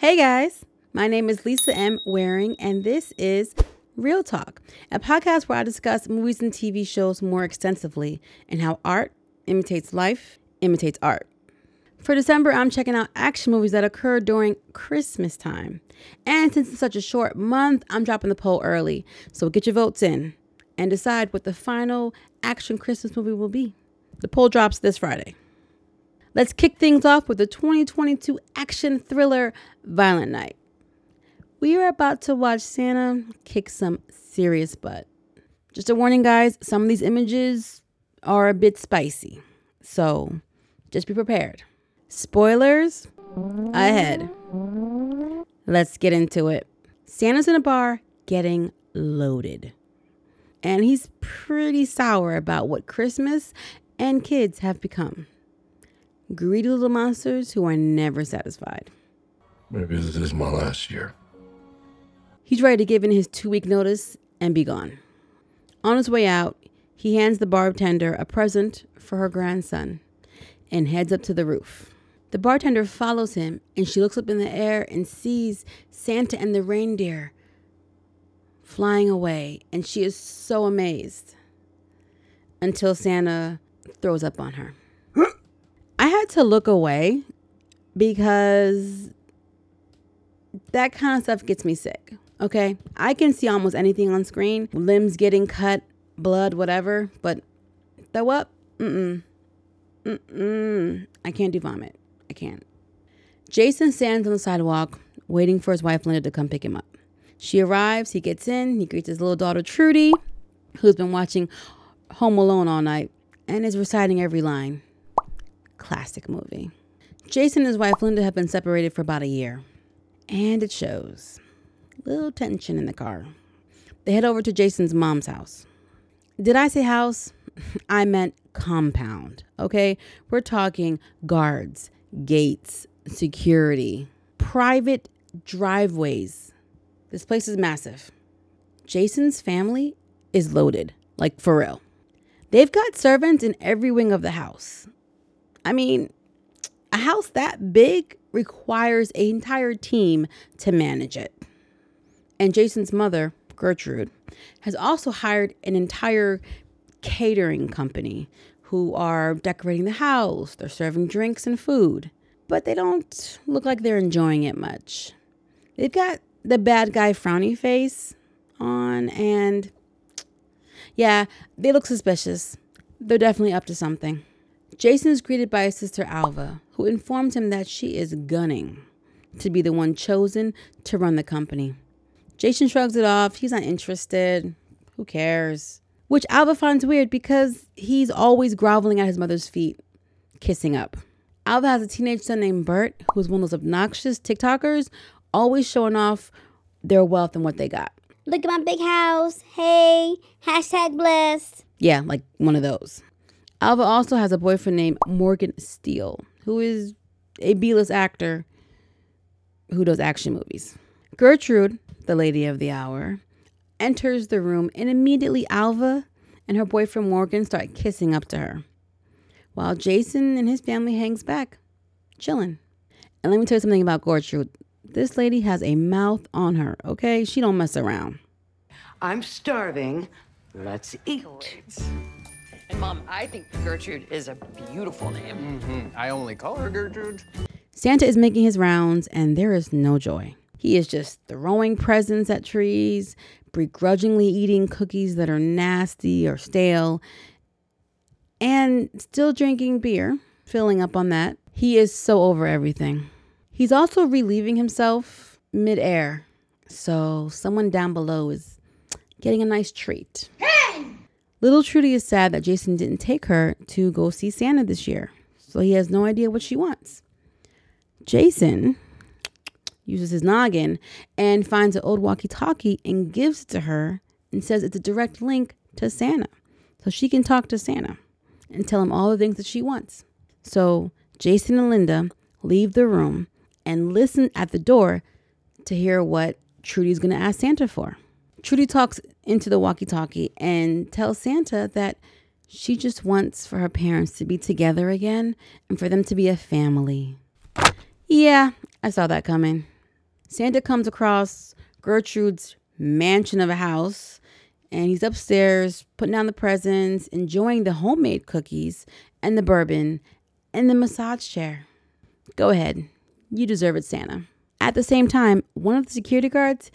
Hey guys, my name is Lisa M. Waring, and this is Real Talk, a podcast where I discuss movies and TV shows more extensively and how art imitates life, imitates art. For December, I'm checking out action movies that occur during Christmas time. And since it's such a short month, I'm dropping the poll early. So get your votes in and decide what the final action Christmas movie will be. The poll drops this Friday. Let's kick things off with the 2022 action thriller, Violent Night. We are about to watch Santa kick some serious butt. Just a warning, guys, some of these images are a bit spicy, so just be prepared. Spoilers ahead. Let's get into it. Santa's in a bar getting loaded, and he's pretty sour about what Christmas and kids have become. Greedy little monsters who are never satisfied. Maybe this is my last year. He's ready to give in his 2-week notice and be gone. On his way out, he hands the bartender a present for her grandson and heads up to the roof. The bartender follows him, and she looks up in the air and sees Santa and the reindeer flying away, and she is so amazed until Santa throws up on her. I had to look away because that kind of stuff gets me sick, okay? I can see almost anything on screen, limbs getting cut, blood, whatever, but throw up? I can't do vomit. I can't. Jason stands on the sidewalk waiting for his wife, Linda, to come pick him up. She arrives, he gets in, he greets his little daughter, Trudy, who's been watching Home Alone all night and is reciting every line. Classic movie. Jason and his wife Linda have been separated for about a year, and it shows. Little tension in the car. They head over to Jason's mom's house. Did I say house? I meant compound, okay? We're talking guards, gates, security, private driveways. This place is massive. Jason's family is loaded, like for real. They've got servants in every wing of the house. I mean, a house that big requires an entire team to manage it. And Jason's mother, Gertrude, has also hired an entire catering company who are decorating the house. They're serving drinks and food, but they don't look like they're enjoying it much. They've got the bad guy frowny face on, and yeah, they look suspicious. They're definitely up to something. Jason is greeted by his sister Alva, who informs him that she is gunning to be the one chosen to run the company. Jason shrugs it off. He's not interested. Who cares? Which Alva finds weird because he's always groveling at his mother's feet, kissing up. Alva has a teenage son named Bert, who's one of those obnoxious TikTokers, always showing off their wealth and what they got. Look at my big house. Hey, #blessed. Yeah, like one of those. Alva also has a boyfriend named Morgan Steele, who is a B-list actor who does action movies. Gertrude, the lady of the hour, enters the room, and immediately Alva and her boyfriend Morgan start kissing up to her, while Jason and his family hangs back, chilling. And let me tell you something about Gertrude. This lady has a mouth on her, okay? She don't mess around. I'm starving. Let's eat. And Mom, I think Gertrude is a beautiful name. I only call her Gertrude. Santa is making his rounds, and there is no joy. He is just throwing presents at trees, begrudgingly eating cookies that are nasty or stale, and still drinking beer, filling up on that. He is so over everything. He's also relieving himself midair, so someone down below is getting a nice treat. Little Trudy is sad that Jason didn't take her to go see Santa this year, so he has no idea what she wants. Jason uses his noggin and finds an old walkie-talkie and gives it to her and says it's a direct link to Santa, so she can talk to Santa and tell him all the things that she wants. So Jason and Linda leave the room and listen at the door to hear what Trudy's going to ask Santa for. Trudy talks into the walkie-talkie and tells Santa that she just wants for her parents to be together again and for them to be a family. Yeah, I saw that coming. Santa comes across Gertrude's mansion of a house, and he's upstairs putting down the presents, enjoying the homemade cookies and the bourbon and the massage chair. Go ahead. You deserve it, Santa. At the same time, one of the security guards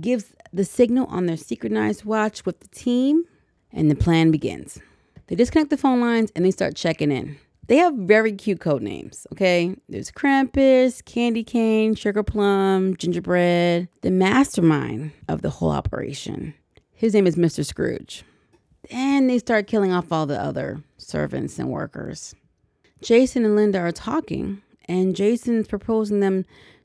gives the signal on their synchronized watch with the team, and the plan begins. They disconnect the phone lines and they start checking in. They have very cute code names, okay? There's Krampus, Candy Cane, Sugar Plum, Gingerbread. The mastermind of the whole operation, his name is Mr. Scrooge. And they start killing off all the other servants and workers. Jason and Linda are talking, and Jason's proposing them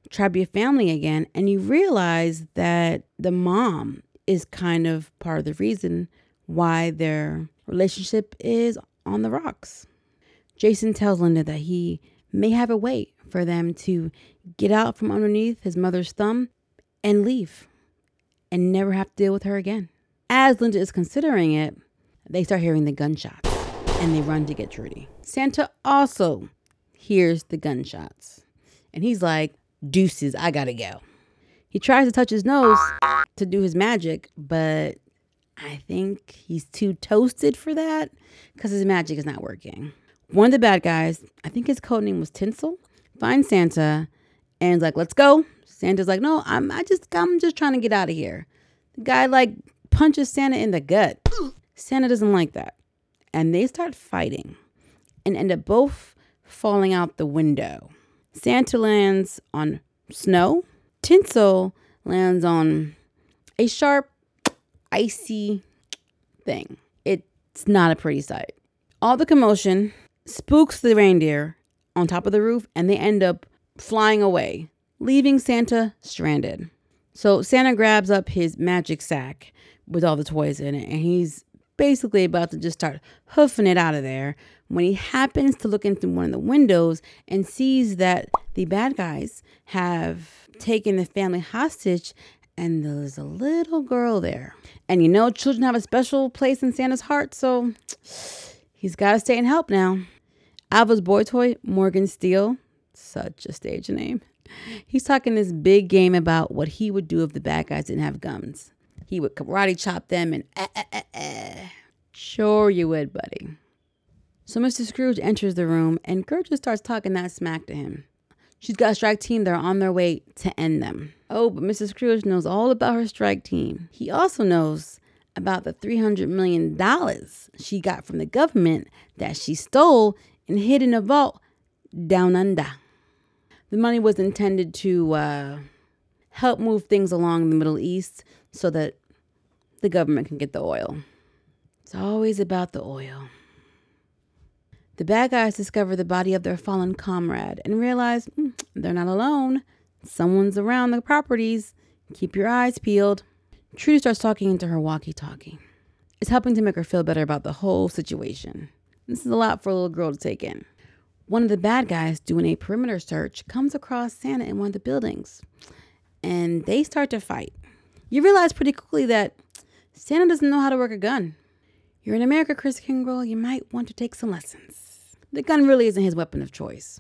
try to be a family again. And you realize that the mom is kind of part of the reason why their relationship is on the rocks. Jason tells Linda that he may have a way for them to get out from underneath his mother's thumb and leave and never have to deal with her again. As Linda is considering it, they start hearing the gunshots and they run to get Trudy. Santa also hears the gunshots and he's like, deuces, I gotta go. He tries to touch his nose to do his magic, but I think he's too toasted for that because his magic is not working. One of the bad guys, I think his code name was Tinsel, finds Santa and is like, let's go. Santa's like, no, I'm just trying to get out of here. The guy like punches Santa in the gut. Santa doesn't like that. And they start fighting and end up both falling out the window. Santa lands on snow. Tinsel lands on a sharp, icy thing. It's not a pretty sight. All the commotion spooks the reindeer on top of the roof, and they end up flying away, leaving Santa stranded. So Santa grabs up his magic sack with all the toys in it, and he's basically about to just start hoofing it out of there when he happens to look in through one of the windows and sees that the bad guys have taken the family hostage, and there's a little girl there. And you know, children have a special place in Santa's heart, so he's got to stay and help now. Alva's boy toy, Morgan Steele, such a stage name. He's talking this big game about what he would do if the bad guys didn't have guns. He would karate chop them and Sure you would, buddy. So Mr. Scrooge enters the room and Gertrude starts talking that smack to him. She's got a strike team. They're on their way to end them. Oh, but Mrs. Scrooge knows all about her strike team. He also knows about the $300 million she got from the government that she stole and hid in a vault down under. The money was intended to help move things along the Middle East so that the government can get the oil. It's always about the oil. The bad guys discover the body of their fallen comrade and realize they're not alone. Someone's around the properties. Keep your eyes peeled. Trudy starts talking into her walkie-talkie. It's helping to make her feel better about the whole situation. This is a lot for a little girl to take in. One of the bad guys doing a perimeter search comes across Santa in one of the buildings, and they start to fight. You realize pretty quickly that Santa doesn't know how to work a gun. You're in America, Chris Kingle. You might want to take some lessons. The gun really isn't his weapon of choice.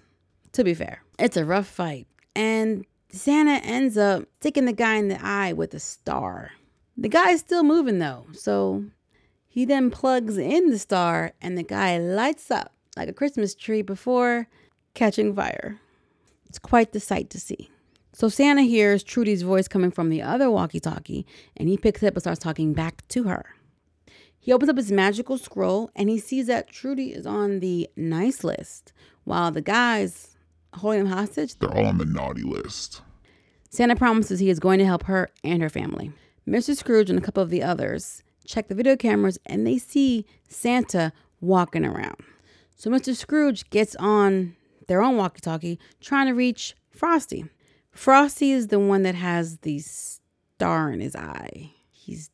To be fair, it's a rough fight. And Santa ends up sticking the guy in the eye with a star. The guy is still moving though. So he then plugs in the star and the guy lights up like a Christmas tree before catching fire. It's quite the sight to see. So Santa hears Trudy's voice coming from the other walkie-talkie and he picks it up and starts talking back to her. He opens up his magical scroll and he sees that Trudy is on the nice list while the guys holding him hostage, they're all on the naughty list. Santa promises he is going to help her and her family. Mr. Scrooge and a couple of the others check the video cameras and they see Santa walking around. So Mr. Scrooge gets on their own walkie-talkie trying to reach Frosty. Frosty is the one that has the star in his eye. He's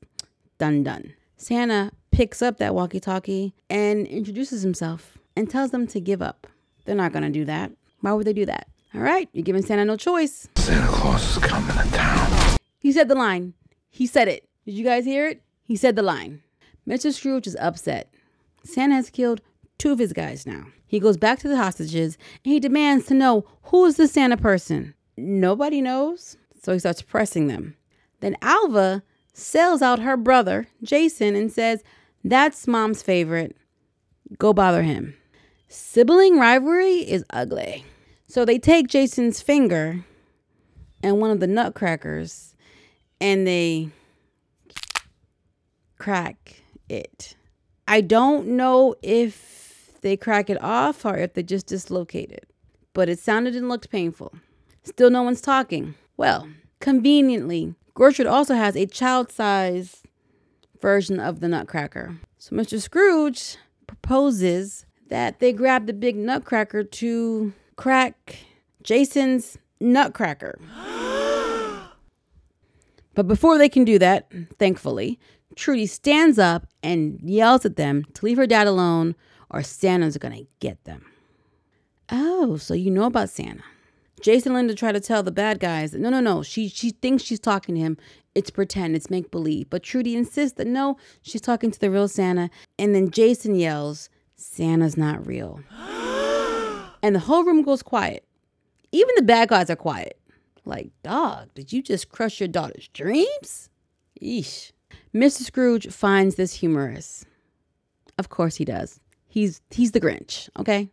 done. Santa picks up that walkie-talkie and introduces himself and tells them to give up. They're not going to do that. Why would they do that? All right, you're giving Santa no choice. Santa Claus is coming to town. He said the line. He said it. Did you guys hear it? He said the line. Mr. Scrooge is upset. Santa has killed two of his guys now. He goes back to the hostages and he demands to know who is the Santa person. Nobody knows. So he starts pressing them. Then Alva sells out her brother, Jason, and says, "That's mom's favorite. Go bother him." Sibling rivalry is ugly. So they take Jason's finger and one of the nutcrackers and they crack it. I don't know if they crack it off or if they just dislocate it, but it sounded and looked painful. Still no one's talking. Well, conveniently, Gertrude also has a child-sized version of the nutcracker. So Mr. Scrooge proposes that they grab the big nutcracker to crack Jason's nutcracker. But before they can do that, thankfully, Trudy stands up and yells at them to leave her dad alone or Santa's gonna get them. Oh, so you know about Santa. Jason and Linda try to tell the bad guys that no, she thinks she's talking to him. It's pretend, it's make-believe. But Trudy insists that no, she's talking to the real Santa. And then Jason yells, "Santa's not real." And the whole room goes quiet. Even the bad guys are quiet. Like, dog, did you just crush your daughter's dreams? Yeesh. Mr. Scrooge finds this humorous. Of course he does. He's the Grinch, okay?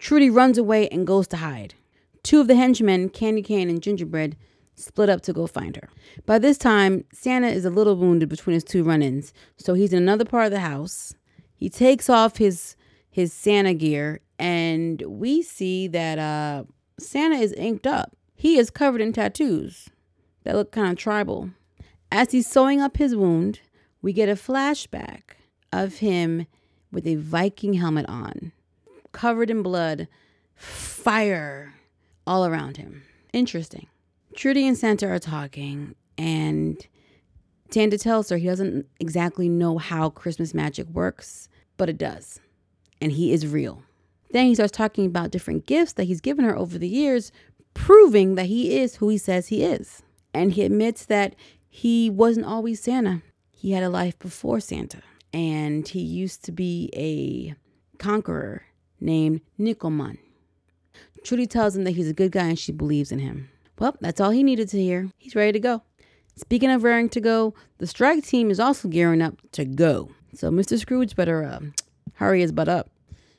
Trudy runs away and goes to hide. Two of the henchmen, Candy Cane and Gingerbread, split up to go find her. By this time, Santa is a little wounded between his two run-ins, so he's in another part of the house. He takes off his Santa gear, and we see that Santa is inked up. He is covered in tattoos that look kind of tribal. As he's sewing up his wound, we get a flashback of him with a Viking helmet on, covered in blood, fire all around him. Interesting. Trudy and Santa are talking, and Santa tells her he doesn't exactly know how Christmas magic works, but it does, and he is real. Then he starts talking about different gifts that he's given her over the years, proving that he is who he says he is. And he admits that he wasn't always Santa. He had a life before Santa, and he used to be a conqueror named Nickelman. Trudy tells him that he's a good guy and she believes in him. Well, that's all he needed to hear. He's ready to go. Speaking of raring to go, the strike team is also gearing up to go. So Mr. Scrooge better hurry his butt up.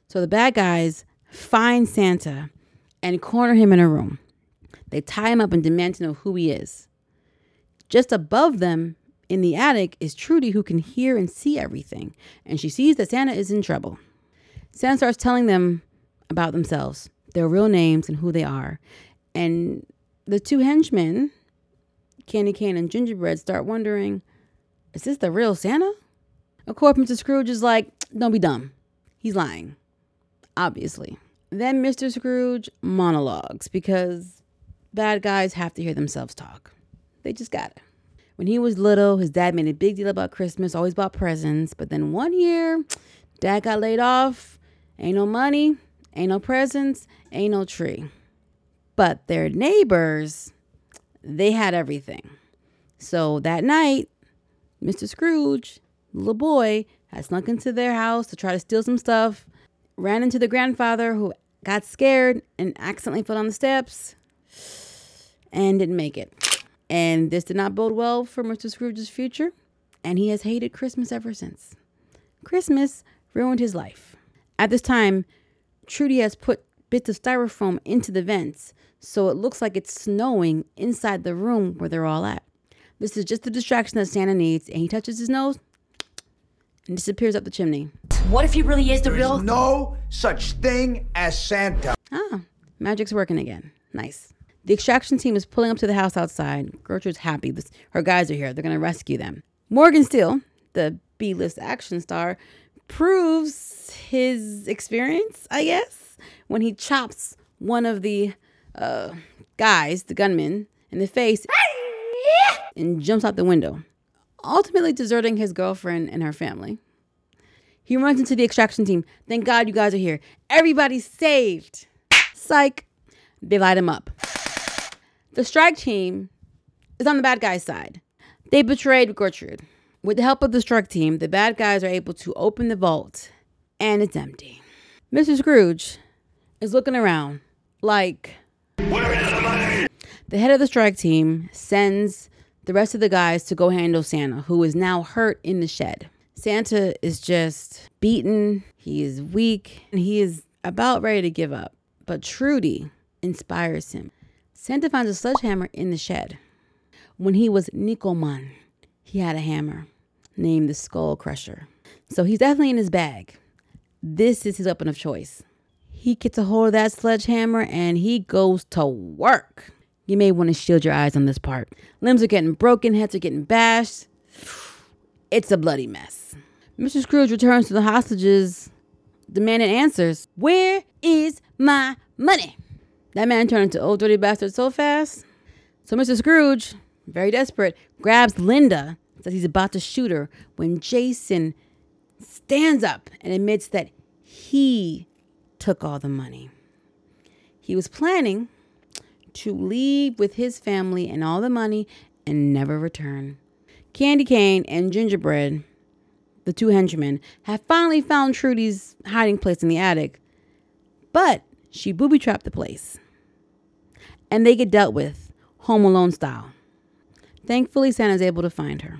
So the bad guys find Santa and corner him in a room. They tie him up and demand to know who he is. Just above them in the attic is Trudy, who can hear and see everything. And she sees that Santa is in trouble. Santa starts telling them about themselves, their real names and who they are. And the two henchmen, Candy Cane and Gingerbread, start wondering, is this the real Santa? Of course, Mr. Scrooge is like, don't be dumb. He's lying, obviously. Then Mr. Scrooge monologues because bad guys have to hear themselves talk. They just gotta. When he was little, his dad made a big deal about Christmas, always bought presents. But then one year, dad got laid off. Ain't no money, ain't no presents, ain't no tree. But their neighbors, they had everything. So that night, Mr. Scrooge, little boy, had snuck into their house to try to steal some stuff, ran into the grandfather who got scared and accidentally fell on the steps and didn't make it. And this did not bode well for Mr. Scrooge's future, and he has hated Christmas ever since. Christmas ruined his life. At this time, Trudy has put bits of styrofoam into the vents, so it looks like it's snowing inside the room where they're all at. This is just the distraction that Santa needs, and he touches his nose and disappears up the chimney. What if he really is the real? There's no such thing as Santa. Ah, magic's working again. Nice. The extraction team is pulling up to the house outside. Gertrude's happy. Her guys are here. They're going to rescue them. Morgan Steele, the B-list action star, proves his experience, I guess, when he chops one of the guys, the gunman, in the face and jumps out the window, ultimately deserting his girlfriend and her family. He runs into the extraction team. Thank God you guys are here. Everybody's saved. Psych. They light him up. The strike team is on the bad guy's side. They betrayed Gertrude. With the help of the strike team, the bad guys are able to open the vault, and it's empty. Mr. Scrooge is looking around like, where is the money? The head of the strike team sends the rest of the guys to go handle Santa, who is now hurt in the shed. Santa is just beaten. He is weak, and he is about ready to give up. But Trudy inspires him. Santa finds a sledgehammer in the shed. When he was Nickelman, he had a hammer named the Skull Crusher. So he's definitely in his bag. This is his weapon of choice. He gets a hold of that sledgehammer and he goes to work. You may want to shield your eyes on this part. Limbs are getting broken, heads are getting bashed. It's a bloody mess. Mr. Scrooge returns to the hostages, demanding answers. Where is my money? That man turned into old dirty bastard so fast. So Mr. Scrooge, very desperate, grabs Linda, says he's about to shoot her, when Jason stands up and admits that he took all the money. He was planning to leave with his family and all the money and never return. Candy Cane and Gingerbread, the two henchmen, have finally found Trudy's hiding place in the attic, but she booby-trapped the place, and they get dealt with, Home Alone style. Thankfully, Santa's able to find her.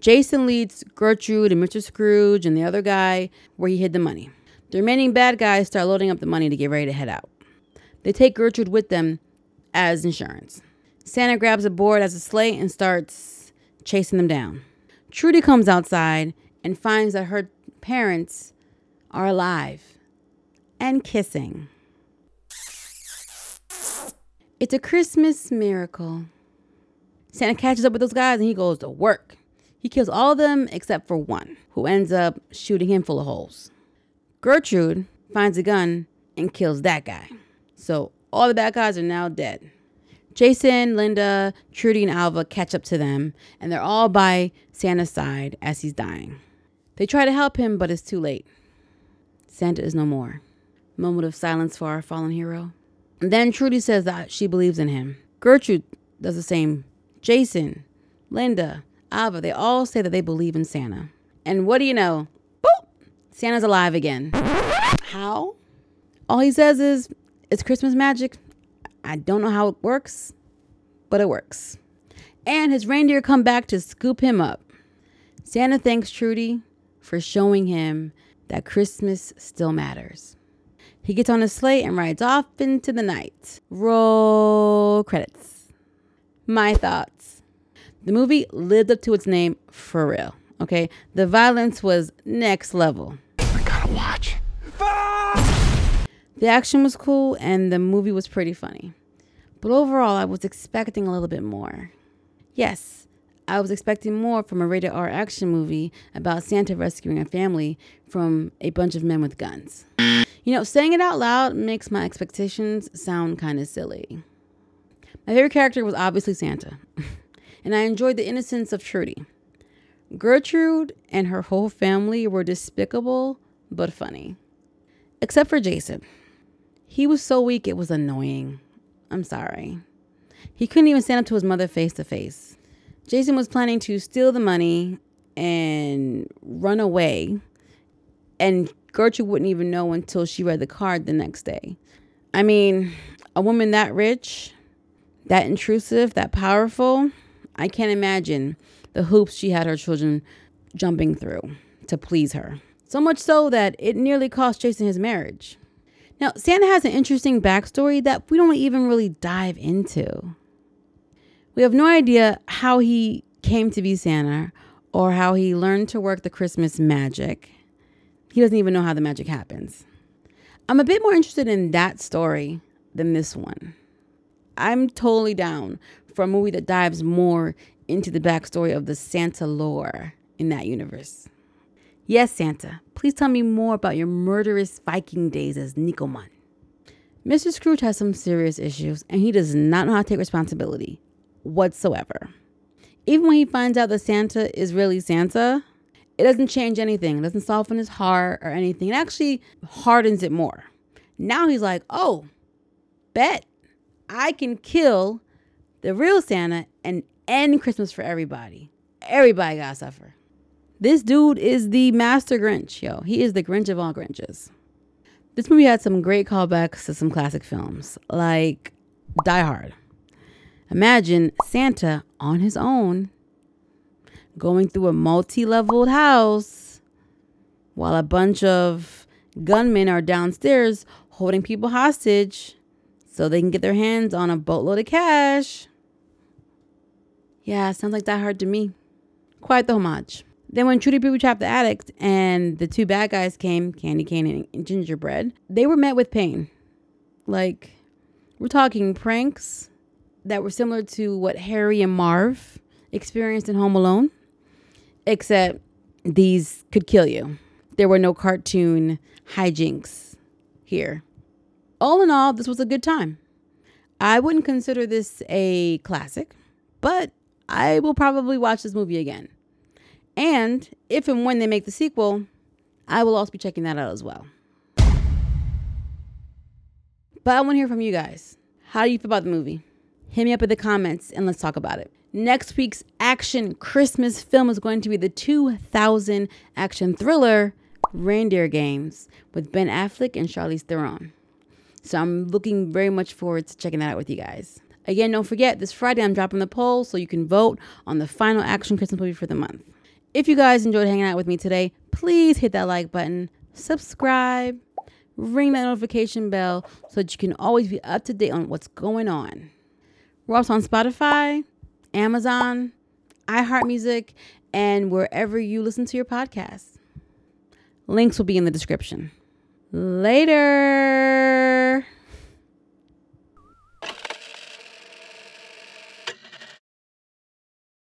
Jason leads Gertrude and Mr. Scrooge and the other guy where he hid the money. The remaining bad guys start loading up the money to get ready to head out. They take Gertrude with them as insurance. Santa grabs a board as a sleigh and starts chasing them down. Trudy comes outside and finds that her parents are alive and kissing. It's a Christmas miracle. Santa catches up with those guys and he goes to work. He kills all of them except for one, who ends up shooting him full of holes. Gertrude finds a gun and kills that guy. So all the bad guys are now dead. Jason, Linda, Trudy, and Alva catch up to them, and they're all by Santa's side as he's dying. They try to help him, but it's too late. Santa is no more. Moment of silence for our fallen hero. And then Trudy says that she believes in him. Gertrude does the same. Jason, Linda, Alva, they all say that they believe in Santa. And what do you know? Boop! Santa's alive again. How? All he says is, it's Christmas magic. I don't know how it works, but it works. And his reindeer come back to scoop him up. Santa thanks Trudy for showing him that Christmas still matters. He gets on his sleigh and rides off into the night. Roll credits. My thoughts. The movie lived up to its name for real, okay? The violence was next level. I gotta watch. Ah! The action was cool and the movie was pretty funny. But overall, I was expecting a little bit more. Yes, I was expecting more from a rated R action movie about Santa rescuing a family from a bunch of men with guns. You know, saying it out loud makes my expectations sound kind of silly. My favorite character was obviously Santa. And I enjoyed the innocence of Trudy. Gertrude and her whole family were despicable, but funny. Except for Jason. He was so weak, it was annoying. I'm sorry. He couldn't even stand up to his mother face to face. Jason was planning to steal the money and run away. And Gertrude wouldn't even know until she read the card the next day. I mean, a woman that rich, that intrusive, that powerful... I can't imagine the hoops she had her children jumping through to please her. So much so that it nearly cost Jason his marriage. Now, Santa has an interesting backstory that we don't even really dive into. We have no idea how he came to be Santa or how he learned to work the Christmas magic. He doesn't even know how the magic happens. I'm a bit more interested in that story than this one. I'm totally down for a movie that dives more into the backstory of the Santa lore in that universe. Yes, Santa, please tell me more about your murderous Viking days as Nikomun. Mr. Scrooge has some serious issues, and he does not know how to take responsibility whatsoever. Even when he finds out that Santa is really Santa, it doesn't change anything. It doesn't soften his heart or anything. It actually hardens it more. Now he's like, oh, bet I can kill the real Santa and end Christmas for everybody. Everybody gotta suffer. This dude is the master Grinch, yo. He is the Grinch of all Grinches. This movie had some great callbacks to some classic films, like Die Hard. Imagine Santa on his own going through a multi-leveled house while a bunch of gunmen are downstairs holding people hostage so they can get their hands on a boatload of cash. Yeah, sounds like Die Hard to me. Quite the homage. Then when Trudy Boo Trapped the Addict and the two bad guys came, Candy Cane and Gingerbread, they were met with pain. Like, we're talking pranks that were similar to what Harry and Marv experienced in Home Alone, except these could kill you. There were no cartoon hijinks here. All in all, this was a good time. I wouldn't consider this a classic, but I will probably watch this movie again. And if and when they make the sequel, I will also be checking that out as well. But I want to hear from you guys. How do you feel about the movie? Hit me up in the comments and let's talk about it. Next week's action Christmas film is going to be the 2000 action thriller Reindeer Games with Ben Affleck and Charlize Theron. So I'm looking very much forward to checking that out with you guys. Again, don't forget, this Friday I'm dropping the poll so you can vote on the final action Christmas movie for the month. If you guys enjoyed hanging out with me today, please hit that like button, subscribe, ring that notification bell so that you can always be up to date on what's going on. We're also on Spotify, Amazon, iHeartMusic, and wherever you listen to your podcasts. Links will be in the description. Later.